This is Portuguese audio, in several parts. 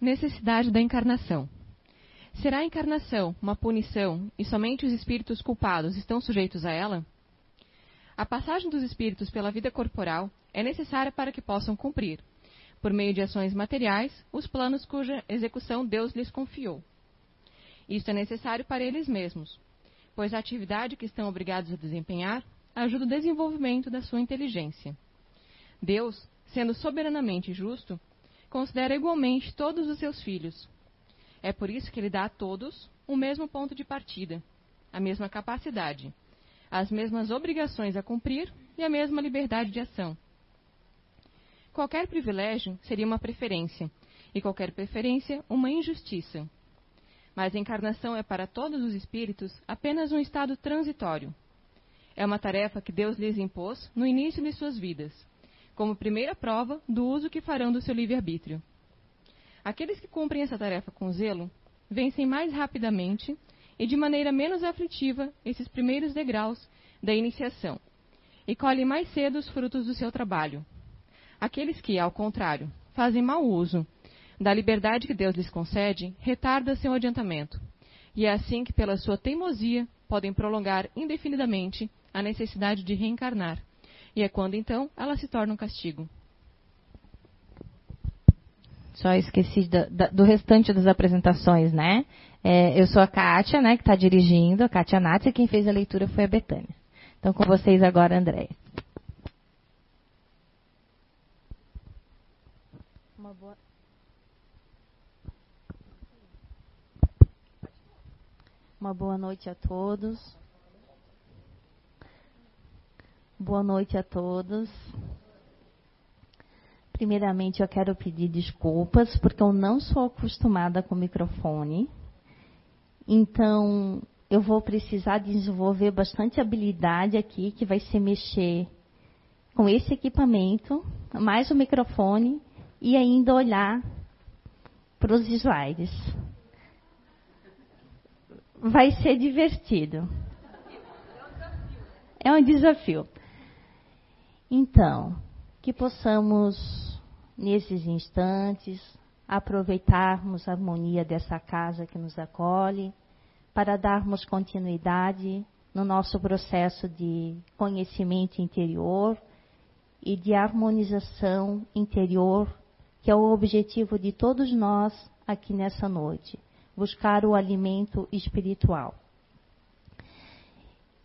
Necessidade da encarnação. Será a encarnação uma punição e somente os espíritos culpados estão sujeitos a ela? A passagem dos espíritos pela vida corporal é necessária para que possam cumprir, por meio de ações materiais, os planos cuja execução Deus lhes confiou. Isto é necessário para eles mesmos, pois a atividade que estão obrigados a desempenhar ajuda o desenvolvimento da sua inteligência. Deus, sendo soberanamente justo, considera igualmente todos os seus filhos. É por isso que ele dá a todos o mesmo ponto de partida, a mesma capacidade, as mesmas obrigações a cumprir e a mesma liberdade de ação. Qualquer privilégio seria uma preferência, e qualquer preferência uma injustiça. Mas a encarnação é para todos os espíritos apenas um estado transitório. É uma tarefa que Deus lhes impôs no início de suas vidas, como primeira prova do uso que farão do seu livre-arbítrio. Aqueles que cumprem essa tarefa com zelo vencem mais rapidamente e de maneira menos aflitiva esses primeiros degraus da iniciação e colhem mais cedo os frutos do seu trabalho. Aqueles que, ao contrário, fazem mau uso da liberdade que Deus lhes concede, retardam seu adiantamento, e é assim que, pela sua teimosia, podem prolongar indefinidamente a necessidade de reencarnar, e é quando, então, ela se torna um castigo. Só esqueci do restante das apresentações, né? Eu sou a Kátia, né, que está dirigindo, a Kátia Nath, e quem fez a leitura foi a Betânia. Então, com vocês agora, Andréia. Uma boa noite a todos. Boa noite a todos. Primeiramente, eu quero pedir desculpas, porque eu não sou acostumada com microfone. Então, eu vou precisar desenvolver bastante habilidade aqui, que vai ser mexer com esse equipamento, mais o microfone e ainda olhar para os slides. Vai ser divertido. É um desafio. Então, que possamos, nesses instantes, aproveitarmos a harmonia dessa casa que nos acolhe, para darmos continuidade no nosso processo de conhecimento interior e de harmonização interior, que é o objetivo de todos nós aqui nessa noite. Buscar o alimento espiritual.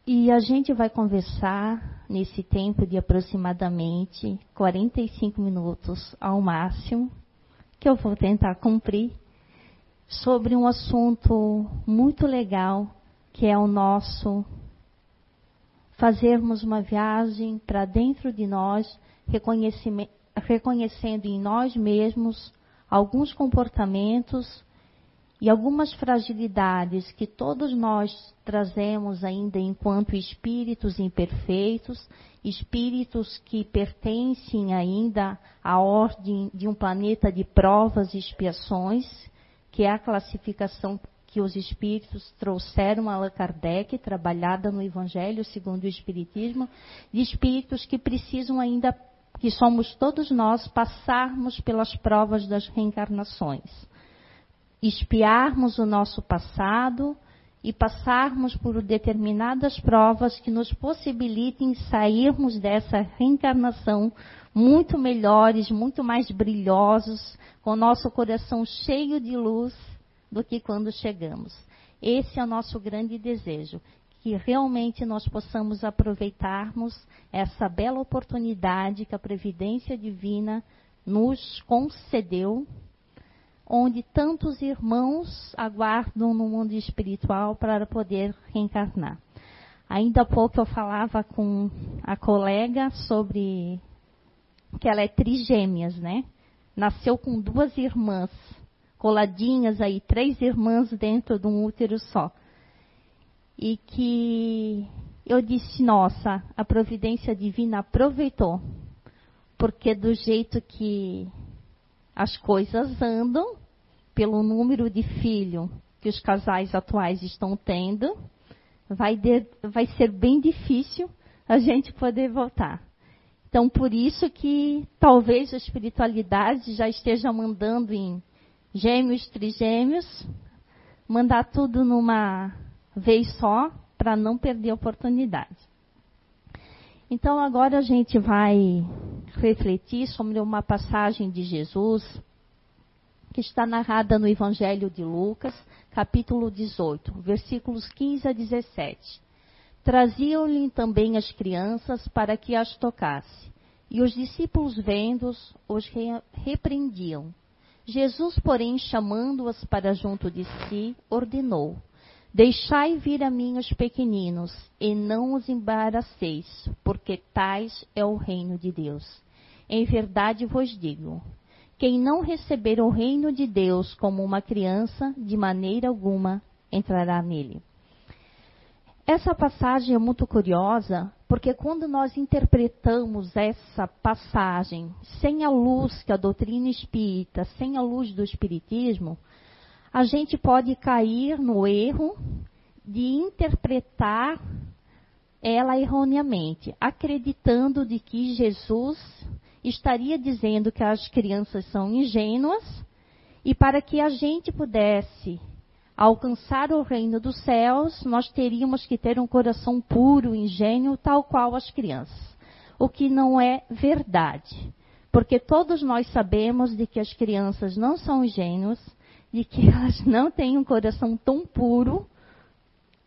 E a gente vai conversar nesse tempo de aproximadamente 45 minutos ao máximo, que eu vou tentar cumprir, sobre um assunto muito legal, que é o nosso fazermos uma viagem para dentro de nós, reconhecendo em nós mesmos alguns comportamentos e algumas fragilidades que todos nós trazemos ainda enquanto espíritos imperfeitos, espíritos que pertencem ainda à ordem de um planeta de provas e expiações, que é a classificação que os espíritos trouxeram a Allan Kardec, trabalhada no Evangelho segundo o Espiritismo, de espíritos que precisam ainda, que somos todos nós, passarmos pelas provas das reencarnações. Espiarmos o nosso passado e passarmos por determinadas provas que nos possibilitem sairmos dessa reencarnação muito melhores, muito mais brilhosos, com o nosso coração cheio de luz do que quando chegamos. Esse é o nosso grande desejo, que realmente nós possamos aproveitarmos essa bela oportunidade que a Previdência Divina nos concedeu, onde tantos irmãos aguardam no mundo espiritual para poder reencarnar. Ainda há pouco eu falava com a colega sobre que ela é trigêmeas, né? Nasceu com duas irmãs, coladinhas aí, três irmãs dentro de um útero só. E que eu disse, nossa, a providência divina aproveitou, porque do jeito que as coisas andam, pelo número de filho que os casais atuais estão tendo, vai ser bem difícil a gente poder voltar. Então, por isso que talvez a espiritualidade já esteja mandando em gêmeos, trigêmeos, mandar tudo numa vez só, para não perder a oportunidade. Então, agora a gente vai refletir sobre uma passagem de Jesus, que está narrada no Evangelho de Lucas, capítulo 18, versículos 15 a 17. Traziam-lhe também as crianças para que as tocasse, e os discípulos, vendo-os, os repreendiam. Jesus, porém, chamando-as para junto de si, ordenou: Deixai vir a mim os pequeninos, e não os embaraceis, porque tais é o reino de Deus. Em verdade vos digo, quem não receber o reino de Deus como uma criança, de maneira alguma entrará nele. Essa passagem é muito curiosa, porque quando nós interpretamos essa passagem sem a luz que a doutrina espírita, sem a luz do espiritismo, a gente pode cair no erro de interpretar ela erroneamente, acreditando de que Jesus estaria dizendo que as crianças são ingênuas e para que a gente pudesse alcançar o reino dos céus, nós teríamos que ter um coração puro, ingênuo, tal qual as crianças, o que não é verdade, porque todos nós sabemos de que as crianças não são ingênuas, de que elas não têm um coração tão puro,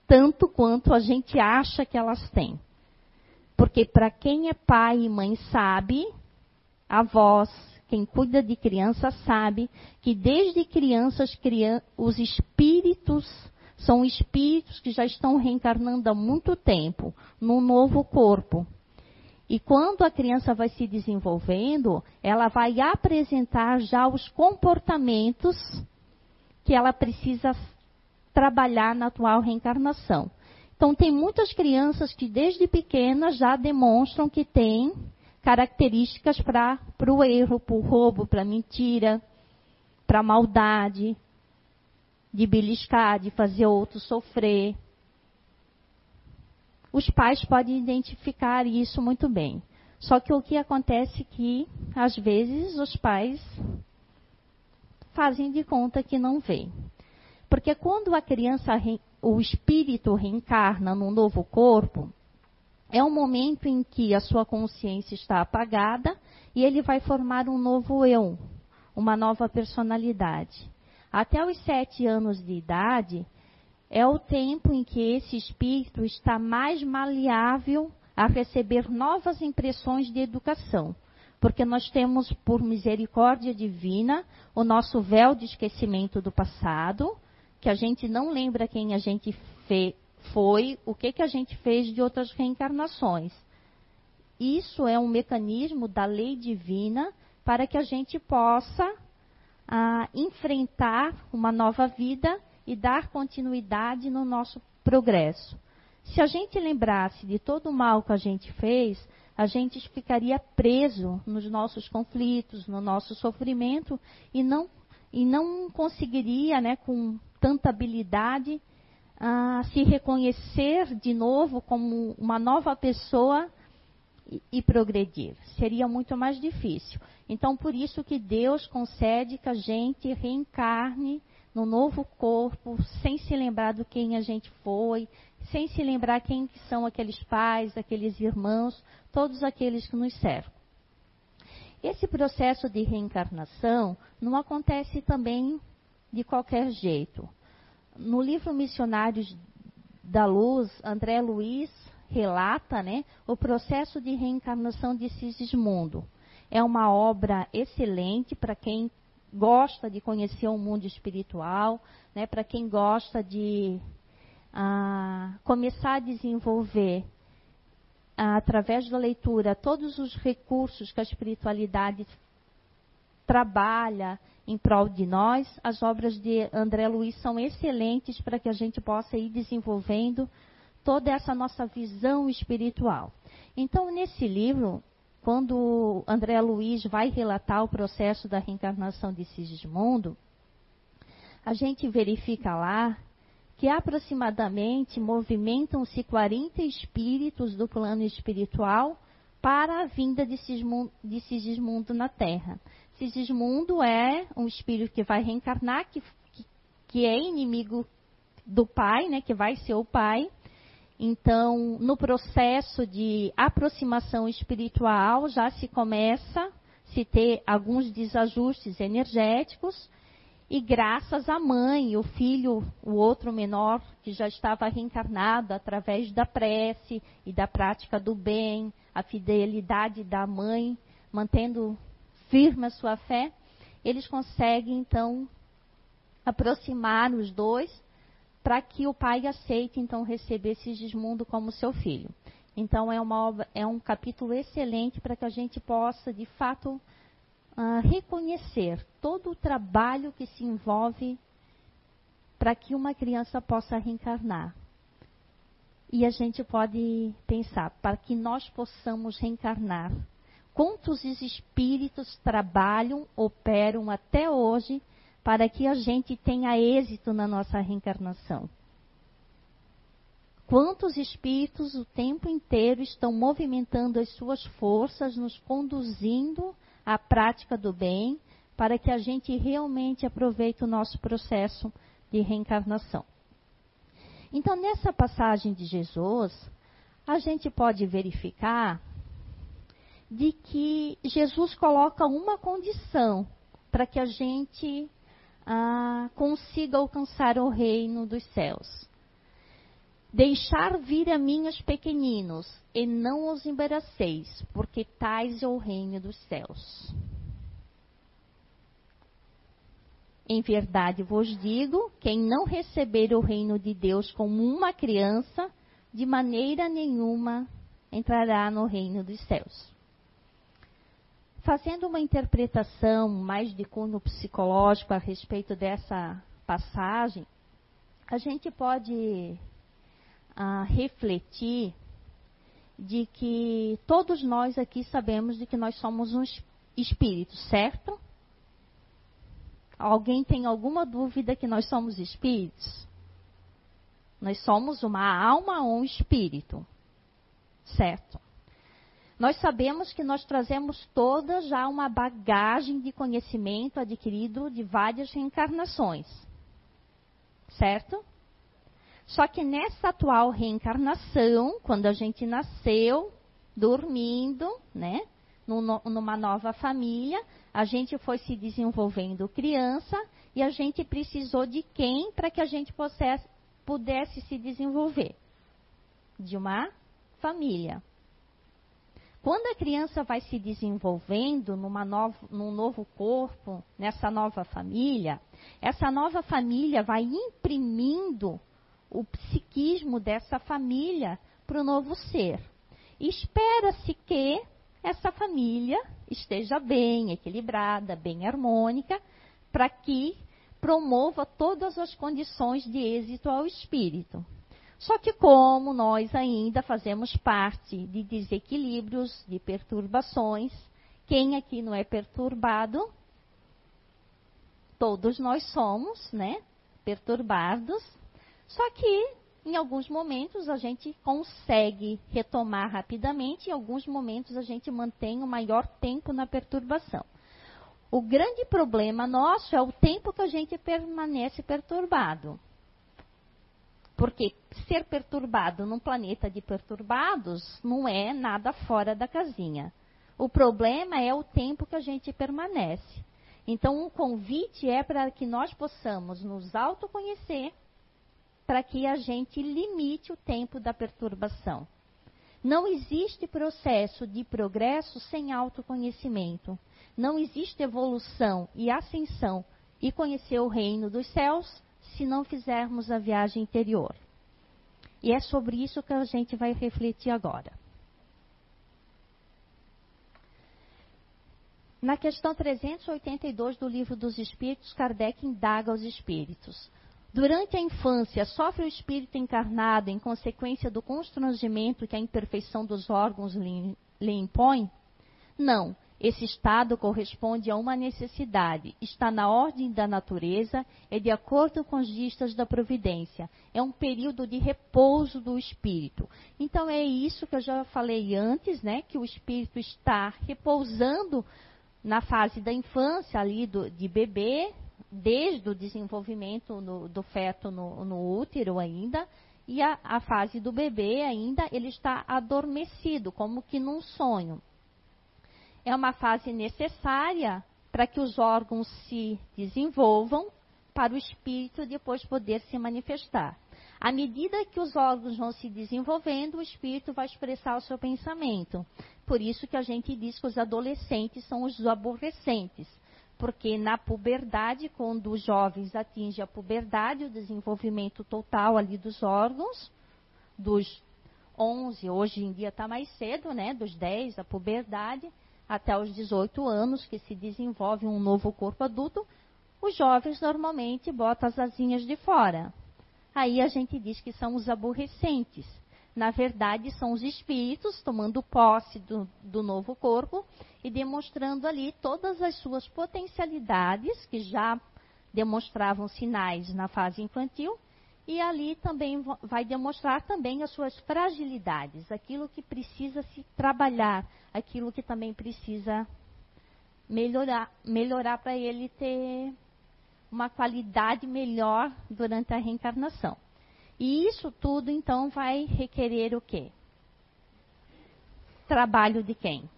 tanto quanto a gente acha que elas têm. Porque para quem é pai e mãe sabe, avós, quem cuida de criança sabe, que desde crianças os espíritos são espíritos que já estão reencarnando há muito tempo, num novo corpo. E quando a criança vai se desenvolvendo, ela vai apresentar já os comportamentos que ela precisa trabalhar na atual reencarnação. Então, tem muitas crianças que desde pequenas já demonstram que têm características para o erro, para o roubo, para a mentira, para a maldade, de beliscar, de fazer outro sofrer. Os pais podem identificar isso muito bem. Só que o que acontece é que, às vezes, os pais fazem de conta que não vê. Porque quando a criança, o espírito reencarna num novo corpo, é um momento em que a sua consciência está apagada e ele vai formar um novo eu, uma nova personalidade. Até os 7 anos de idade, é o tempo em que esse espírito está mais maleável a receber novas impressões de educação. Porque nós temos, por misericórdia divina, o nosso véu de esquecimento do passado, que a gente não lembra quem a gente foi, o que a gente fez de outras reencarnações. Isso é um mecanismo da lei divina para que a gente possa enfrentar uma nova vida e dar continuidade no nosso progresso. Se a gente lembrasse de todo o mal que a gente fez, a gente ficaria preso nos nossos conflitos, no nosso sofrimento e não conseguiria, com tanta habilidade, se reconhecer de novo como uma nova pessoa e progredir. Seria muito mais difícil. Então, por isso que Deus concede que a gente reencarne no novo corpo, sem se lembrar de quem a gente foi, sem se lembrar quem são aqueles pais, aqueles irmãos, todos aqueles que nos servem. Esse processo de reencarnação não acontece também de qualquer jeito. No livro Missionários da Luz, André Luiz relata, o processo de reencarnação de Sigismundo. É uma obra excelente para quem gosta de conhecer o mundo espiritual, para quem gosta de começar a desenvolver, através da leitura, todos os recursos que a espiritualidade trabalha em prol de nós. As obras de André Luiz são excelentes para que a gente possa ir desenvolvendo toda essa nossa visão espiritual. Então, nesse livro, quando André Luiz vai relatar o processo da reencarnação de Sigismundo, a gente verifica lá que aproximadamente movimentam-se 40 espíritos do plano espiritual para a vinda de Sigismundo na Terra, Sigismundo é um espírito que vai reencarnar, que é inimigo do pai, né, que vai ser o pai. Então, no processo de aproximação espiritual, já se começa se ter alguns desajustes energéticos. E graças à mãe, o filho, o outro menor, que já estava reencarnado através da prece e da prática do bem, a fidelidade da mãe, mantendo firme a sua fé, eles conseguem, então, aproximar os dois para que o pai aceite, então, receber Sigismundo como seu filho. Então, é um capítulo excelente para que a gente possa, de fato, reconhecer todo o trabalho que se envolve para que uma criança possa reencarnar. E a gente pode pensar, para que nós possamos reencarnar, quantos espíritos trabalham, operam até hoje para que a gente tenha êxito na nossa reencarnação? Quantos espíritos o tempo inteiro estão movimentando as suas forças, nos conduzindo a prática do bem, para que a gente realmente aproveite o nosso processo de reencarnação. Então, nessa passagem de Jesus, a gente pode verificar de que Jesus coloca uma condição para que a gente consiga alcançar o reino dos céus. Deixar vir a mim os pequeninos, e não os embaraceis, porque tais é o reino dos céus. Em verdade vos digo, quem não receber o reino de Deus como uma criança, de maneira nenhuma entrará no reino dos céus. Fazendo uma interpretação mais de cunho psicológico a respeito dessa passagem, a gente pode a refletir de que todos nós aqui sabemos de que nós somos um espírito, certo? Alguém tem alguma dúvida que nós somos espíritos? Nós somos uma alma ou um espírito, certo? Nós sabemos que nós trazemos toda já uma bagagem de conhecimento adquirido de várias reencarnações, certo? Só que nessa atual reencarnação, quando a gente nasceu, dormindo, né, numa nova família, a gente foi se desenvolvendo criança e a gente precisou de quem para que a gente pudesse se desenvolver? De uma família. Quando a criança vai se desenvolvendo num novo corpo, nessa nova família, essa nova família vai imprimindo o psiquismo dessa família para o novo ser. Espera-se que essa família esteja bem equilibrada, bem harmônica, para que promova todas as condições de êxito ao espírito. Só que como nós ainda fazemos parte de desequilíbrios, de perturbações, quem aqui não é perturbado? Todos nós somos, né, perturbados. Só que, em alguns momentos, a gente consegue retomar rapidamente, em alguns momentos a gente mantém o maior tempo na perturbação. O grande problema nosso é o tempo que a gente permanece perturbado. Porque ser perturbado num planeta de perturbados não é nada fora da casinha. O problema é o tempo que a gente permanece. Então, o convite é para que nós possamos nos autoconhecer, para que a gente limite o tempo da perturbação. Não existe processo de progresso sem autoconhecimento. Não existe evolução e ascensão e conhecer o reino dos céus se não fizermos a viagem interior. E é sobre isso que a gente vai refletir agora. Na questão 382 do Livro dos Espíritos, Kardec indaga aos espíritos: durante a infância, sofre o espírito encarnado em consequência do constrangimento que a imperfeição dos órgãos lhe impõe? Não. Esse estado corresponde a uma necessidade. Está na ordem da natureza e de acordo com os ditas da providência. É um período de repouso do espírito. Então, é isso que eu já falei antes, né? Que o espírito está repousando na fase da infância, ali de bebê, desde o desenvolvimento do feto no útero ainda, e a fase do bebê ainda, ele está adormecido, como que num sonho. É uma fase necessária para que os órgãos se desenvolvam, para o espírito depois poder se manifestar. À medida que os órgãos vão se desenvolvendo, o espírito vai expressar o seu pensamento. Por isso que a gente diz que os adolescentes são os aborrecentes, porque na puberdade, quando os jovens atingem a puberdade, o desenvolvimento total ali dos órgãos, dos 11, hoje em dia está mais cedo, né? Dos 10, a puberdade, até os 18 anos, que se desenvolve um novo corpo adulto, os jovens normalmente botam as asinhas de fora. Aí a gente diz que são os aborrecentes. Na verdade, são os espíritos tomando posse do novo corpo e demonstrando ali todas as suas potencialidades, que já demonstravam sinais na fase infantil, e ali também vai demonstrar também as suas fragilidades, aquilo que precisa se trabalhar, aquilo que também precisa melhorar para ele ter uma qualidade melhor durante a reencarnação. E isso tudo, então, vai requerer o quê? Trabalho de quem?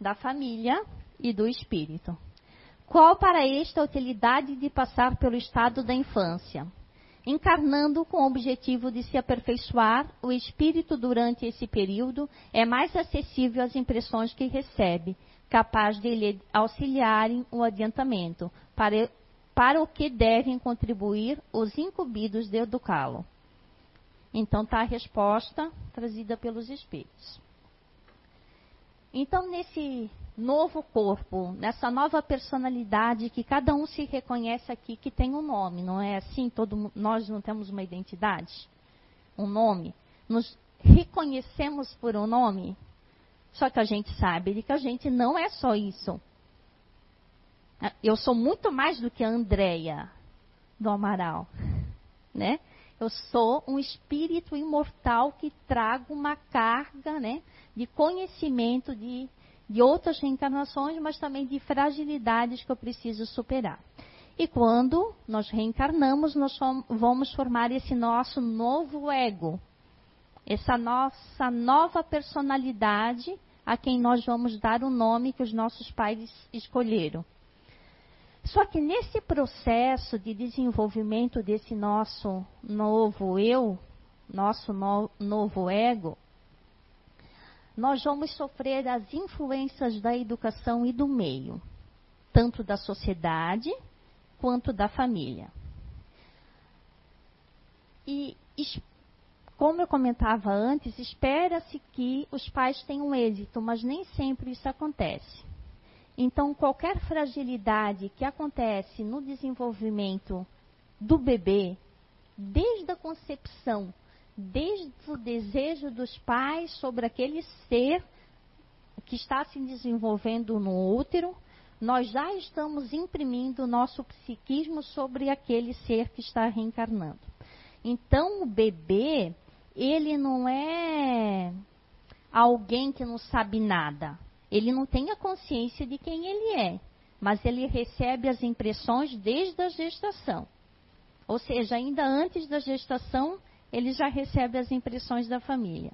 Da família e do espírito. Qual para esta a utilidade de passar pelo estado da infância? Encarnando com o objetivo de se aperfeiçoar, o espírito durante esse período é mais acessível às impressões que recebe, capaz de lhe auxiliarem o adiantamento, para o que devem contribuir os incumbidos de educá-lo. Então está a resposta trazida pelos espíritos. Então, nesse novo corpo, nessa nova personalidade que cada um se reconhece aqui, que tem um nome, não é assim? Nós não temos uma identidade, um nome. Nos reconhecemos por um nome, só que a gente sabe que a gente não é só isso. Eu sou muito mais do que a Andréia do Amaral, né? Eu sou um espírito imortal que trago uma carga, né, de conhecimento de outras reencarnações, mas também de fragilidades que eu preciso superar. E quando nós reencarnamos, nós vamos formar esse nosso novo ego, essa nossa nova personalidade, a quem nós vamos dar o nome que os nossos pais escolheram. Só que nesse processo de desenvolvimento desse nosso novo eu, nosso novo ego, nós vamos sofrer as influências da educação e do meio, tanto da sociedade quanto da família. E, como eu comentava antes, espera-se que os pais tenham êxito, mas nem sempre isso acontece. Então, qualquer fragilidade que acontece no desenvolvimento do bebê, desde a concepção, desde o desejo dos pais sobre aquele ser que está se desenvolvendo no útero, nós já estamos imprimindo o nosso psiquismo sobre aquele ser que está reencarnando. Então, o bebê, ele não é alguém que não sabe nada. Ele não tem a consciência de quem ele é, mas ele recebe as impressões desde a gestação. Ou seja, ainda antes da gestação, ele já recebe as impressões da família.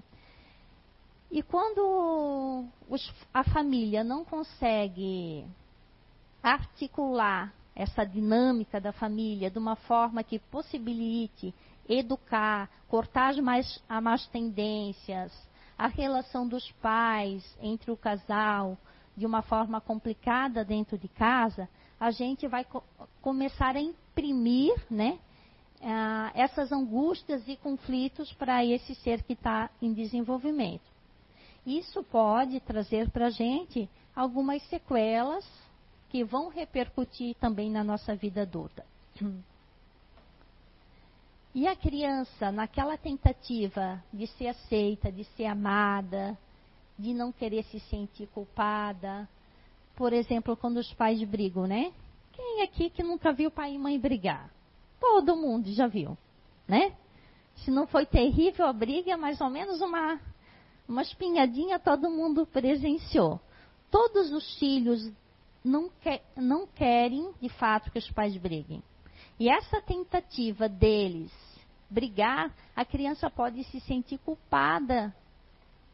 E quando a família não consegue articular essa dinâmica da família de uma forma que possibilite educar, cortar as más tendências, a relação dos pais entre o casal de uma forma complicada dentro de casa, a gente vai começar a imprimir, né, essas angústias e conflitos para esse ser que está em desenvolvimento. Isso pode trazer para a gente algumas sequelas que vão repercutir também na nossa vida adulta. E a criança, naquela tentativa de ser aceita, de ser amada, de não querer se sentir culpada. Por exemplo, quando os pais brigam, né? Quem aqui que nunca viu pai e mãe brigar? Todo mundo já viu, né? Se não foi terrível a briga, é mais ou menos uma, Uma espingadinha todo mundo presenciou. Todos os filhos não querem, de fato, que os pais briguem. E essa tentativa deles brigar, a criança pode se sentir culpada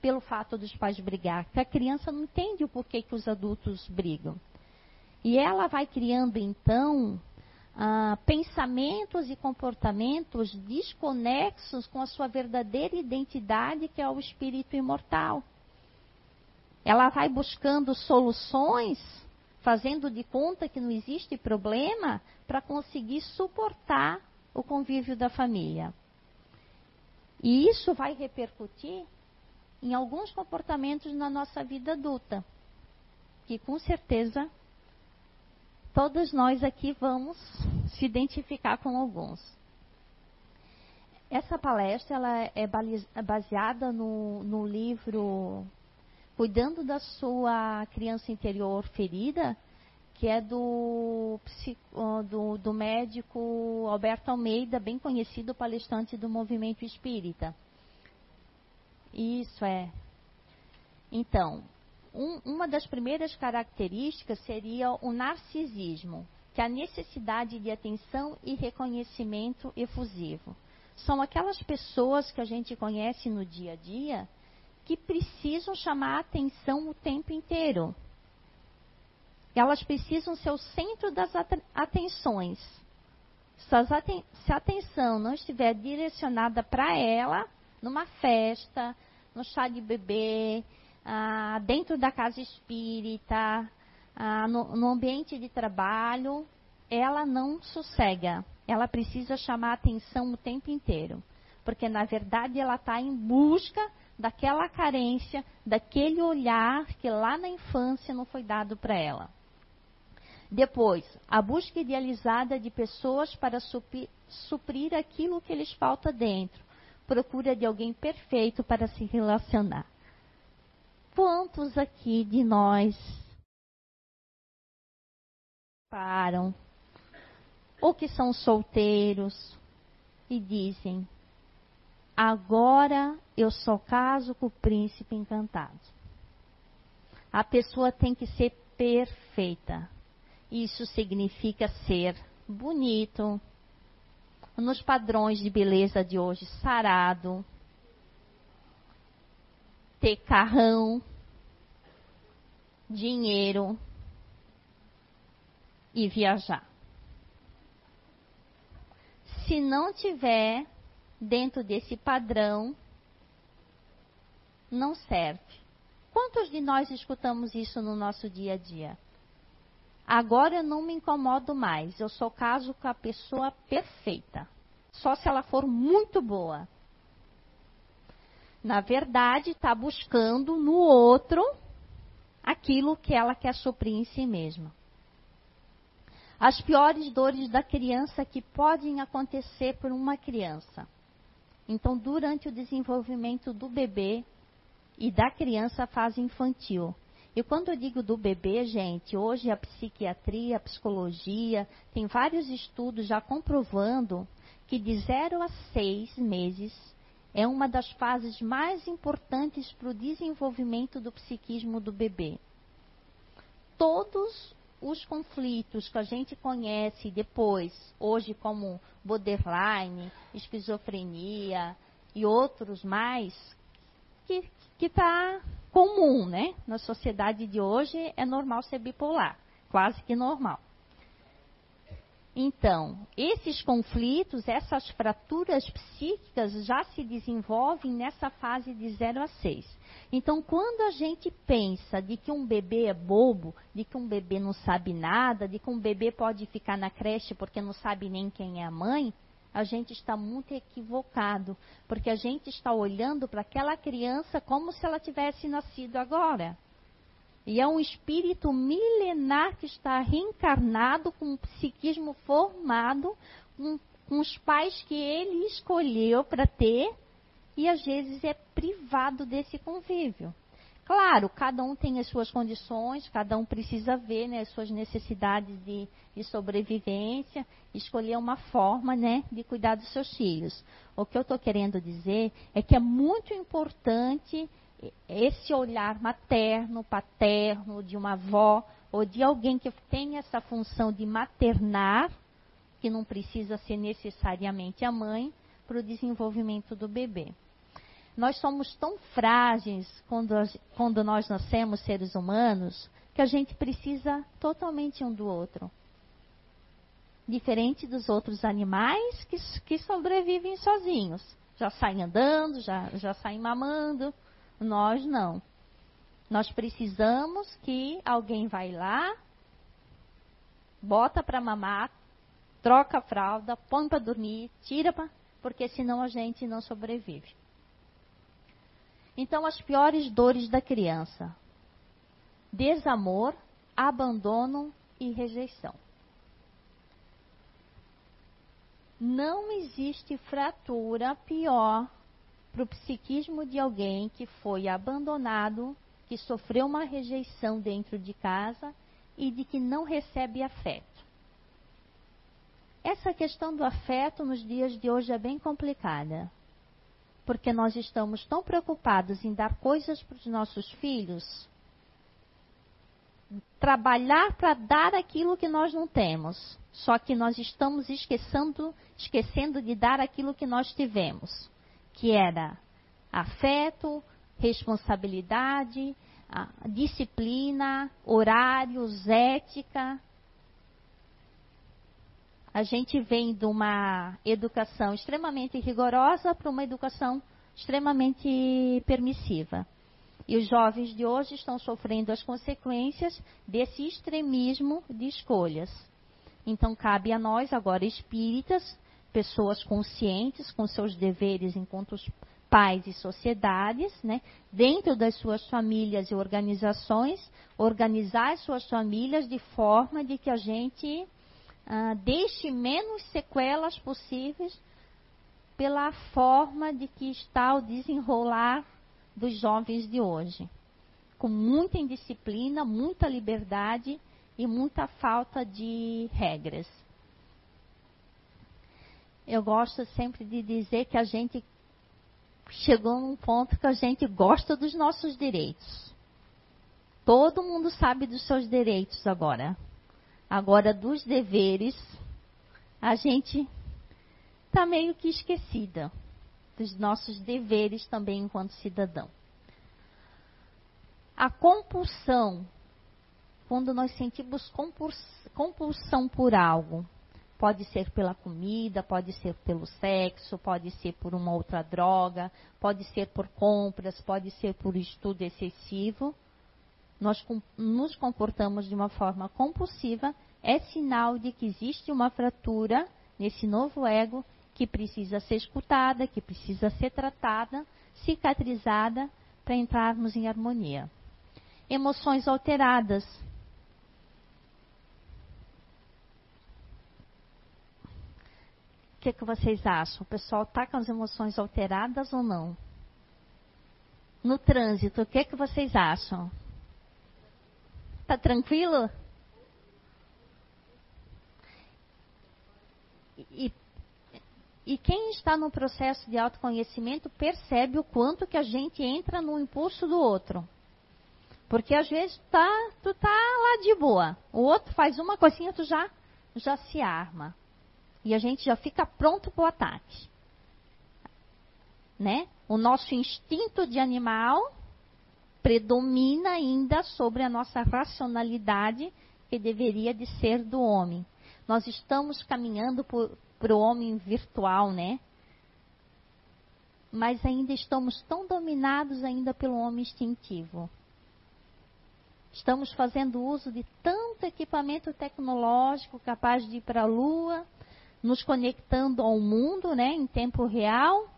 pelo fato dos pais brigar, porque a criança não entende o porquê que os adultos brigam. E ela vai criando, então, pensamentos e comportamentos desconexos com a sua verdadeira identidade, que é o espírito imortal. Ela vai buscando soluções, fazendo de conta que não existe problema, para conseguir suportar o convívio da família. E isso vai repercutir em alguns comportamentos na nossa vida adulta, que com certeza todos nós aqui vamos se identificar com alguns. Essa palestra ela é baseada no livro Cuidando da Sua Criança Interior Ferida, que é do médico Alberto Almeida, bem conhecido palestrante do movimento espírita. Isso é. Então, uma das primeiras características seria o narcisismo, que é a necessidade de atenção e reconhecimento efusivo. São aquelas pessoas que a gente conhece no dia a dia que precisam chamar a atenção o tempo inteiro. Elas precisam ser o centro das atenções. Se a atenção não estiver direcionada para ela, numa festa, no chá de bebê, dentro da casa espírita, no ambiente de trabalho, ela não sossega. Ela precisa chamar a atenção o tempo inteiro. Porque, na verdade, ela está em busca daquela carência, daquele olhar que lá na infância não foi dado para ela. Depois, a busca idealizada de pessoas para suprir aquilo que lhes falta dentro. Procura de alguém perfeito para se relacionar. Quantos aqui de nós param, ou que são solteiros e dizem: agora eu só caso com o príncipe encantado. A pessoa tem que ser perfeita. Isso significa ser bonito, nos padrões de beleza de hoje, sarado, ter carrão, dinheiro e viajar. Se não tiver dentro desse padrão, não serve. Quantos de nós escutamos isso no nosso dia a dia? Agora eu não me incomodo mais, eu só caso com a pessoa perfeita, só se ela for muito boa. Na verdade, está buscando no outro aquilo que ela quer suprir em si mesma. As piores dores da criança que podem acontecer por uma criança. Então, durante o desenvolvimento do bebê e da criança, a fase infantil. E quando eu digo do bebê, gente, hoje a psiquiatria, a psicologia, tem vários estudos já comprovando que de 0 a 6 meses é uma das fases mais importantes para o desenvolvimento do psiquismo do bebê. Todos os conflitos que a gente conhece depois, hoje, como borderline, esquizofrenia e outros mais, que está comum, né? Na sociedade de hoje é normal ser bipolar, quase que normal. Então, esses conflitos, essas fraturas psíquicas já se desenvolvem nessa fase de 0 a 6. Então, quando a gente pensa de que um bebê é bobo, de que um bebê não sabe nada, de que um bebê pode ficar na creche porque não sabe nem quem é a mãe, a gente está muito equivocado, porque a gente está olhando para aquela criança como se ela tivesse nascido agora. E é um espírito milenar que está reencarnado, com um psiquismo formado, com os pais que ele escolheu para ter, e às vezes é privado desse convívio. Claro, cada um tem as suas condições, cada um precisa ver, né, as suas necessidades de sobrevivência, escolher uma forma, né, de cuidar dos seus filhos. O que eu estou querendo dizer é que é muito importante esse olhar materno, paterno, de uma avó, ou de alguém que tem essa função de maternar, que não precisa ser necessariamente a mãe, para o desenvolvimento do bebê. Nós somos tão frágeis quando nós nascemos seres humanos, que a gente precisa totalmente um do outro. Diferente dos outros animais que sobrevivem sozinhos. Já saem andando, já saem mamando. Nós não. Nós precisamos que alguém vai lá, bota para mamar, troca a fralda, põe para dormir, tira para... Porque senão a gente não sobrevive. Então, as piores dores da criança. Desamor, abandono e rejeição. Não existe fratura pior para o psiquismo de alguém que foi abandonado, que sofreu uma rejeição dentro de casa e de que não recebe afeto. Essa questão do afeto nos dias de hoje é bem complicada, porque nós estamos tão preocupados em dar coisas para os nossos filhos, trabalhar para dar aquilo que nós não temos, só que nós estamos esquecendo de dar aquilo que nós tivemos, que era afeto, responsabilidade, disciplina, horários, ética. A gente vem de uma educação extremamente rigorosa para uma educação extremamente permissiva. E os jovens de hoje estão sofrendo as consequências desse extremismo de escolhas. Então, cabe a nós, agora espíritas, pessoas conscientes com seus deveres enquanto pais e sociedades, né, dentro das suas famílias e organizações, organizar as suas famílias de forma de que a gente... deixe menos sequelas possíveis pela forma de que está o desenrolar dos jovens de hoje. Com muita indisciplina, muita liberdade e muita falta de regras. Eu gosto sempre de dizer que a gente chegou num ponto que a gente gosta dos nossos direitos. Todo mundo sabe dos seus direitos agora. Agora, dos deveres, a gente está meio que esquecida dos nossos deveres também enquanto cidadão. A compulsão, quando nós sentimos compulsão por algo, pode ser pela comida, pode ser pelo sexo, pode ser por uma outra droga, pode ser por compras, pode ser por estudo excessivo. Nós nos comportamos de uma forma compulsiva, é sinal de que existe uma fratura nesse novo ego que precisa ser escutada, que precisa ser tratada, cicatrizada, para entrarmos em harmonia. Emoções alteradas. O que é que vocês acham? O pessoal está com as emoções alteradas ou não? No trânsito, o que é que vocês acham? Tá tranquilo? E quem está no processo de autoconhecimento percebe o quanto que a gente entra no impulso do outro. Porque às vezes tu tá lá de boa. O outro faz uma coisinha, tu já se arma. E a gente já fica pronto para o ataque. Né? O nosso instinto de animal... predomina ainda sobre a nossa racionalidade, que deveria de ser do homem. Nós estamos caminhando para o homem virtual, né? Mas ainda estamos tão dominados ainda pelo homem instintivo. Estamos fazendo uso de tanto equipamento tecnológico capaz de ir para a Lua, nos conectando ao mundo, né, em tempo real,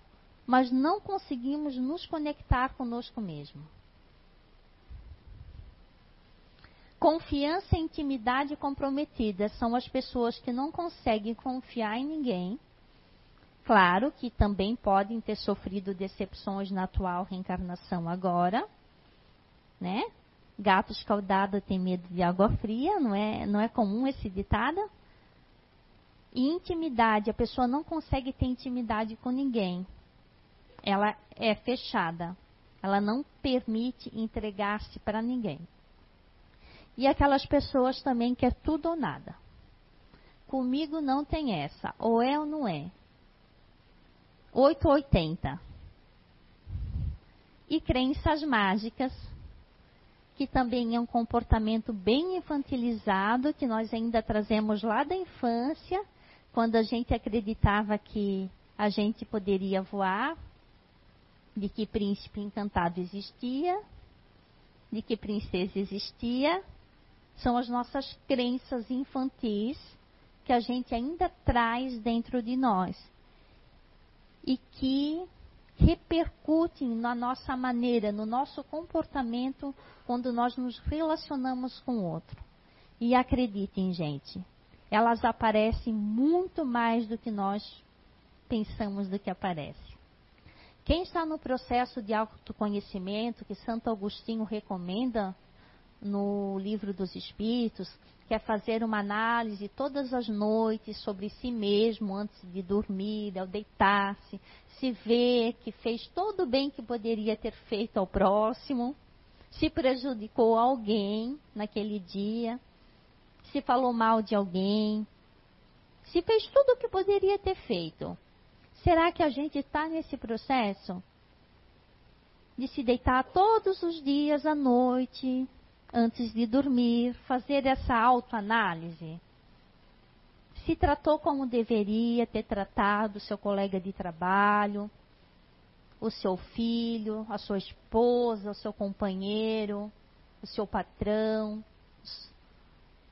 mas não conseguimos nos conectar conosco mesmo. Confiança, intimidade comprometida são as pessoas que não conseguem confiar em ninguém. Claro que também podem ter sofrido decepções na atual reencarnação agora, né? Gato escaldado tem medo de água fria, não é comum esse ditado. E intimidade, a pessoa não consegue ter intimidade com ninguém. Ela é fechada. Ela não permite entregar-se para ninguém. E aquelas pessoas também que é tudo ou nada. Comigo não tem essa. Ou é ou não é. 880. E crenças mágicas, que também é um comportamento bem infantilizado, que nós ainda trazemos lá da infância, quando a gente acreditava que a gente poderia voar, de que príncipe encantado existia, de que princesa existia. São as nossas crenças infantis que a gente ainda traz dentro de nós e que repercutem na nossa maneira, no nosso comportamento quando nós nos relacionamos com o outro. E acreditem, gente, elas aparecem muito mais do que nós pensamos do que aparece. Quem está no processo de autoconhecimento que Santo Agostinho recomenda no Livro dos Espíritos, quer fazer uma análise todas as noites sobre si mesmo antes de dormir, ao deitar-se, se ver que fez todo o bem que poderia ter feito ao próximo, se prejudicou alguém naquele dia, se falou mal de alguém, se fez tudo o que poderia ter feito. Será que a gente está nesse processo de se deitar todos os dias à noite, antes de dormir, fazer essa autoanálise? Se tratou como deveria ter tratado o seu colega de trabalho, o seu filho, a sua esposa, o seu companheiro, o seu patrão,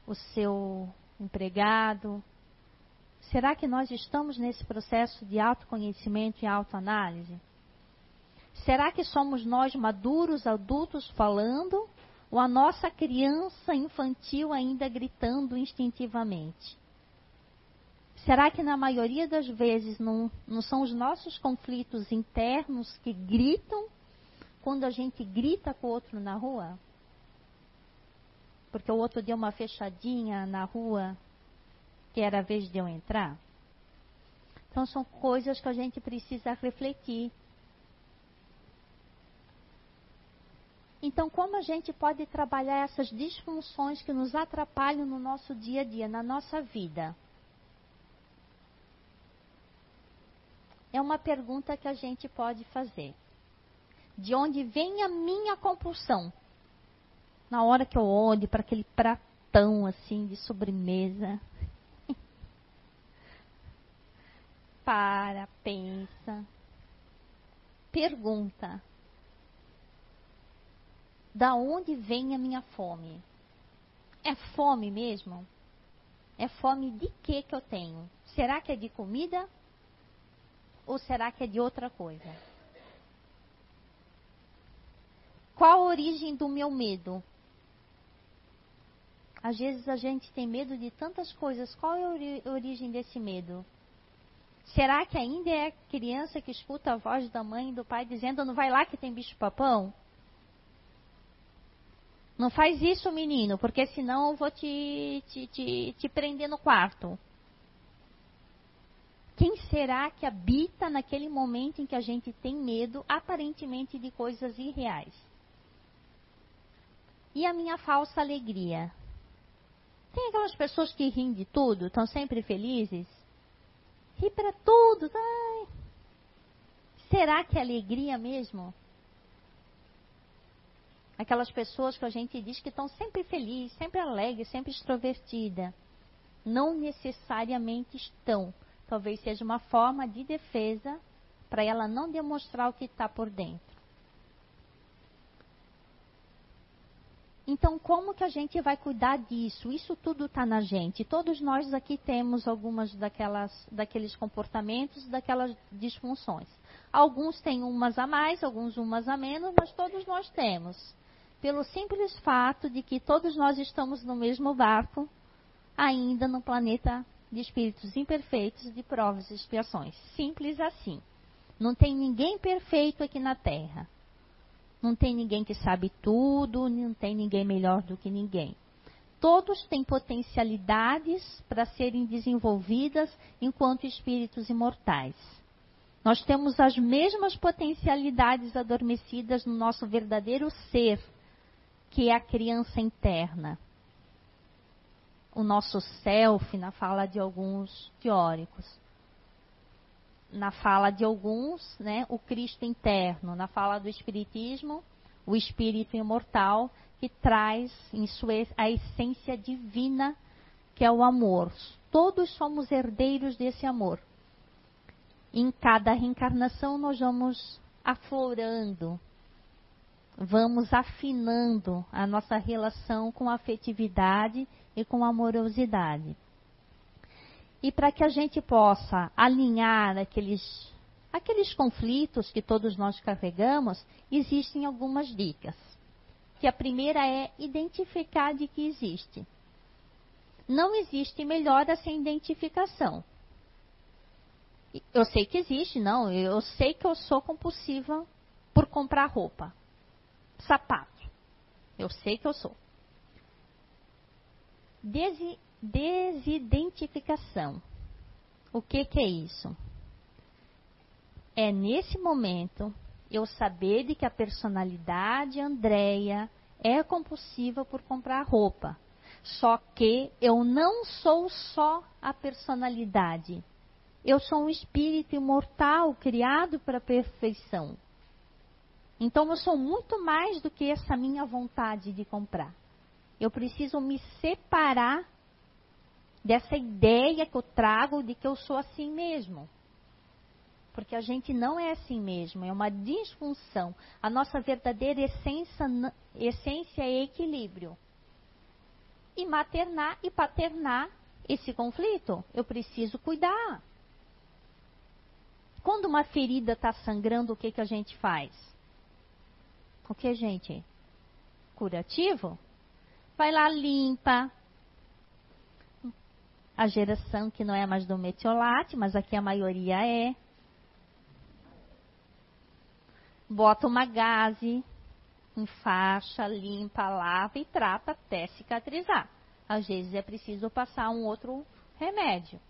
o seu empregado? Será que nós estamos nesse processo de autoconhecimento e autoanálise? Será que somos nós maduros, adultos, falando, ou a nossa criança infantil ainda gritando instintivamente? Será que na maioria das vezes não são os nossos conflitos internos que gritam quando a gente grita com o outro na rua? Porque o outro deu uma fechadinha na rua, que era a vez de eu entrar. Então, são coisas que a gente precisa refletir. Então, como a gente pode trabalhar essas disfunções que nos atrapalham no nosso dia a dia, na nossa vida? É uma pergunta que a gente pode fazer. De onde vem a minha compulsão? Na hora que eu olho para aquele pratão assim de sobremesa, para, pensa, pergunta: da onde vem a minha fome? É fome mesmo? É fome de que eu tenho? Será que é de comida? Ou será que é de outra coisa? Qual a origem do meu medo? Às vezes a gente tem medo de tantas coisas. Qual é a origem desse medo? Será que ainda é a criança que escuta a voz da mãe e do pai dizendo: não vai lá que tem bicho-papão? Não faz isso, menino, porque senão eu vou te prender no quarto. Quem será que habita naquele momento em que a gente tem medo, aparentemente, de coisas irreais? E a minha falsa alegria? Tem aquelas pessoas que riem de tudo, estão sempre felizes? E para todos, ai. Será que é alegria mesmo? Aquelas pessoas que a gente diz que estão sempre felizes, sempre alegres, sempre extrovertidas. Não necessariamente estão. Talvez seja uma forma de defesa para ela não demonstrar o que está por dentro. Então, como que a gente vai cuidar disso? Isso tudo está na gente. Todos nós aqui temos algumas daqueles comportamentos, daquelas disfunções. Alguns têm umas a mais, alguns umas a menos, mas todos nós temos. Pelo simples fato de que todos nós estamos no mesmo barco, ainda no planeta de espíritos imperfeitos, de provas e expiações. Simples assim. Não tem ninguém perfeito aqui na Terra. Não tem ninguém que sabe tudo, não tem ninguém melhor do que ninguém. Todos têm potencialidades para serem desenvolvidas enquanto espíritos imortais. Nós temos as mesmas potencialidades adormecidas no nosso verdadeiro ser, que é a criança interna. O nosso self, na fala de alguns teóricos. Na fala de alguns, né, o Cristo interno. Na fala do Espiritismo, o Espírito imortal, que traz em sua a essência divina, que é o amor. Todos somos herdeiros desse amor. Em cada reencarnação nós vamos aflorando, vamos afinando a nossa relação com a afetividade e com a amorosidade. E para que a gente possa alinhar aqueles conflitos que todos nós carregamos, existem algumas dicas. Que a primeira é identificar de que existe. Não existe melhora sem identificação. Eu sei que existe, não. Eu sei que eu sou compulsiva por comprar roupa, sapato. Eu sei que eu sou. Desidentificação. O que é isso? É nesse momento eu saber de que a personalidade Andréia é compulsiva por comprar roupa. Só que eu não sou só a personalidade. Eu sou um espírito imortal, criado para a perfeição. Então, eu sou muito mais do que essa minha vontade de comprar. Eu preciso me separar dessa ideia que eu trago de que eu sou assim mesmo. Porque a gente não é assim mesmo, é uma disfunção. A nossa verdadeira essência é equilíbrio. E maternar e paternar esse conflito, eu preciso cuidar. Quando uma ferida está sangrando, o que a gente faz? O que, gente? Curativo? Vai lá, limpa. A geração que não é mais do metiolate, mas aqui a maioria é. Bota uma gaze, enfaixa, limpa, lava e trata até cicatrizar. Às vezes é preciso passar um outro remédio.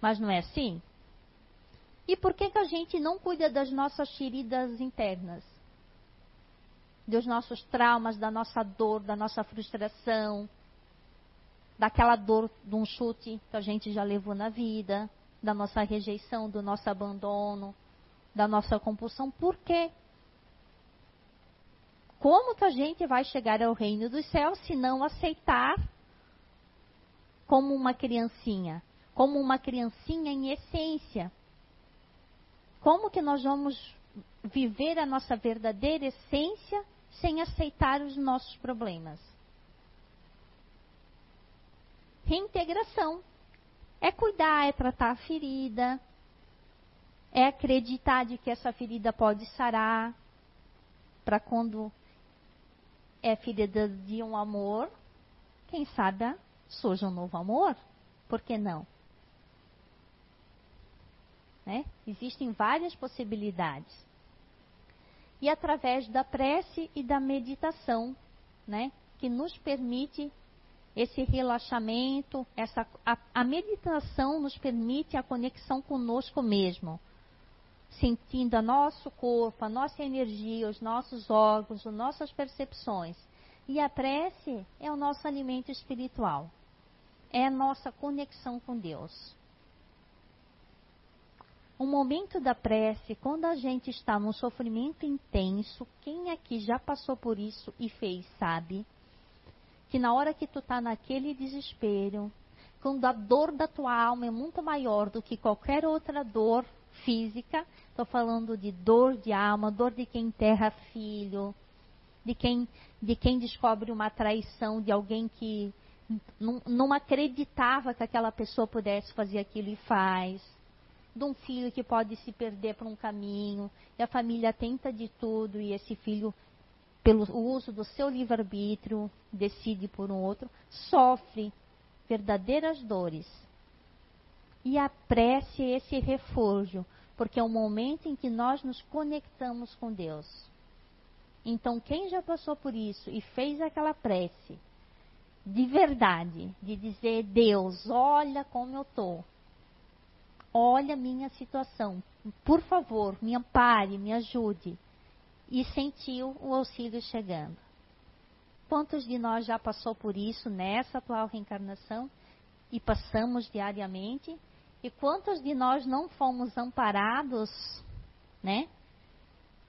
Mas não é assim? E por que a gente não cuida das nossas feridas internas? Dos nossos traumas, da nossa dor, da nossa frustração, daquela dor de um chute que a gente já levou na vida, da nossa rejeição, do nosso abandono, da nossa compulsão. Por quê? Como que a gente vai chegar ao reino dos céus se não aceitar como uma criancinha? Como uma criancinha em essência. Como que nós vamos viver a nossa verdadeira essência sem aceitar os nossos problemas? Reintegração. É cuidar, é tratar a ferida, é acreditar de que essa ferida pode sarar, para quando é ferida de um amor, quem sabe surja um novo amor? Por que não? Né? Existem várias possibilidades. E através da prece e da meditação, né, que nos permite esse relaxamento, a meditação nos permite a conexão conosco mesmo, sentindo o nosso corpo, a nossa energia, os nossos órgãos, as nossas percepções. E a prece é o nosso alimento espiritual, é a nossa conexão com Deus. O momento da prece, quando a gente está num sofrimento intenso, quem aqui já passou por isso e fez, sabe? Que na hora que tu está naquele desespero, quando a dor da tua alma é muito maior do que qualquer outra dor física, estou falando de dor de alma, dor de quem enterra filho, de quem descobre uma traição, de alguém que não acreditava que aquela pessoa pudesse fazer aquilo e faz. De um filho que pode se perder por um caminho, e a família tenta de tudo, e esse filho, pelo uso do seu livre-arbítrio, decide por um outro, sofre verdadeiras dores. E a prece é esse refúgio, porque é o momento em que nós nos conectamos com Deus. Então, quem já passou por isso e fez aquela prece, de verdade, de dizer, Deus, olha como eu estou. olha a minha situação, por favor, me ampare, me ajude. E sentiu o auxílio chegando. Quantos de nós já passou por isso nessa atual reencarnação e passamos diariamente? E quantos de nós não fomos amparados, né?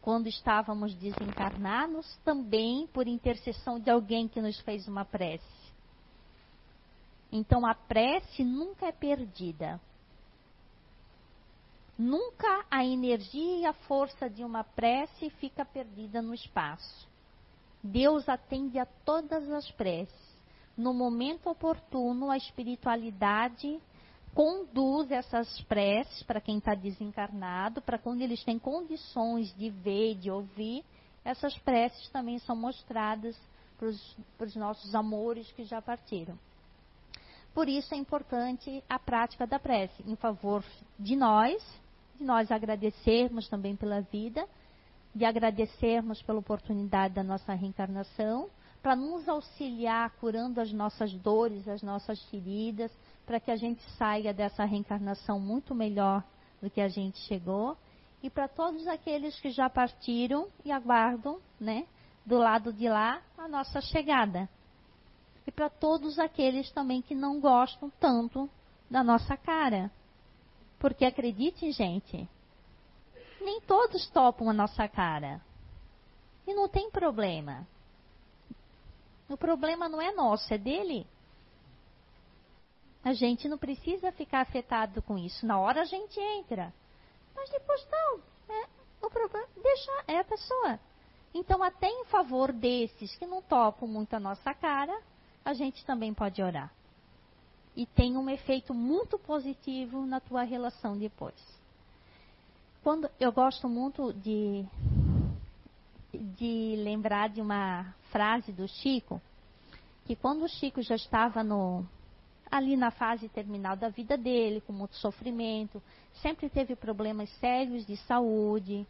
Quando estávamos desencarnados, também por intercessão de alguém que nos fez uma prece. Então a prece nunca é perdida. Nunca a energia e a força de uma prece fica perdida no espaço. Deus atende a todas as preces. No momento oportuno, a espiritualidade conduz essas preces para quem está desencarnado, para quando eles têm condições de ver e de ouvir, essas preces também são mostradas para os nossos amores que já partiram. Por isso é importante a prática da prece, em favor de nós, agradecermos também pela vida, de agradecermos pela oportunidade da nossa reencarnação, para nos auxiliar curando as nossas dores, as nossas feridas, para que a gente saia dessa reencarnação muito melhor do que a gente chegou, e para todos aqueles que já partiram e aguardam, né, do lado de lá, a nossa chegada. E para todos aqueles também que não gostam tanto da nossa cara. Porque acredite, gente, nem todos topam a nossa cara. E não tem problema. O problema não é nosso, é dele. A gente não precisa ficar afetado com isso. Na hora a gente entra. Mas depois não. O problema deixa, é a pessoa. Então, até em favor desses que não topam muito a nossa cara, a gente também pode orar. E tem um efeito muito positivo na tua relação depois. Quando, eu gosto muito de lembrar de uma frase do Chico, que quando o Chico já estava ali na fase terminal da vida dele, com muito sofrimento, sempre teve problemas sérios de saúde,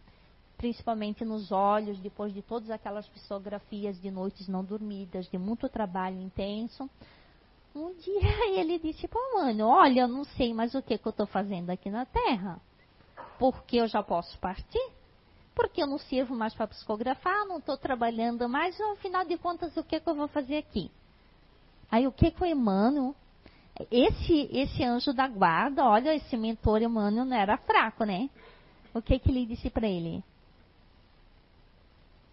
principalmente nos olhos, depois de todas aquelas psicografias de noites não dormidas, de muito trabalho intenso. Um dia ele disse, pô, mano, olha, eu não sei mais o que eu estou fazendo aqui na Terra, porque eu já posso partir, porque eu não sirvo mais para psicografar, não estou trabalhando mais, afinal de contas, o que eu vou fazer aqui? Aí o que o Emmanuel, esse anjo da guarda, olha, esse mentor Emmanuel não era fraco, né? O que ele disse para ele?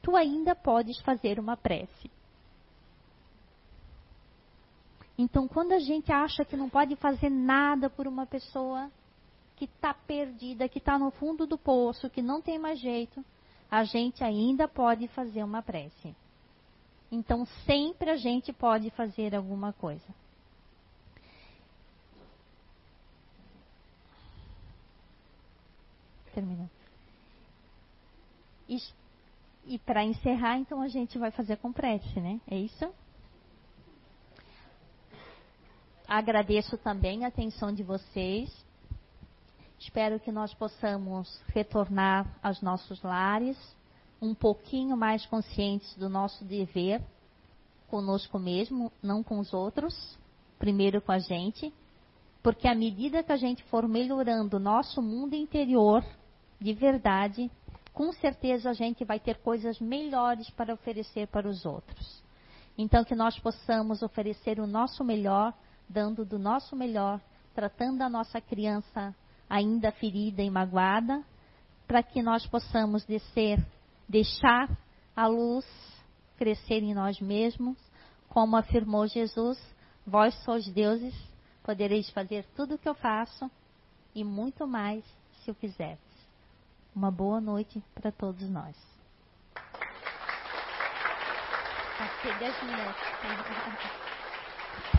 Tu ainda podes fazer uma prece. Então, quando a gente acha que não pode fazer nada por uma pessoa que está perdida, que está no fundo do poço, que não tem mais jeito, a gente ainda pode fazer uma prece. Então, sempre a gente pode fazer alguma coisa. Terminou. E para encerrar, então, a gente vai fazer com prece, né? É isso? Agradeço também a atenção de vocês. Espero que nós possamos retornar aos nossos lares, um pouquinho mais conscientes do nosso dever, conosco mesmo, não com os outros, primeiro com a gente, porque à medida que a gente for melhorando o nosso mundo interior, de verdade, com certeza a gente vai ter coisas melhores para oferecer para os outros. Então que nós possamos oferecer o nosso melhor, dando do nosso melhor, tratando a nossa criança ainda ferida e magoada, para que nós possamos deixar a luz crescer em nós mesmos, como afirmou Jesus, vós sois deuses, podereis fazer tudo o que eu faço e muito mais se o quiser. Uma boa noite para todos nós. Acho que 10 minutos.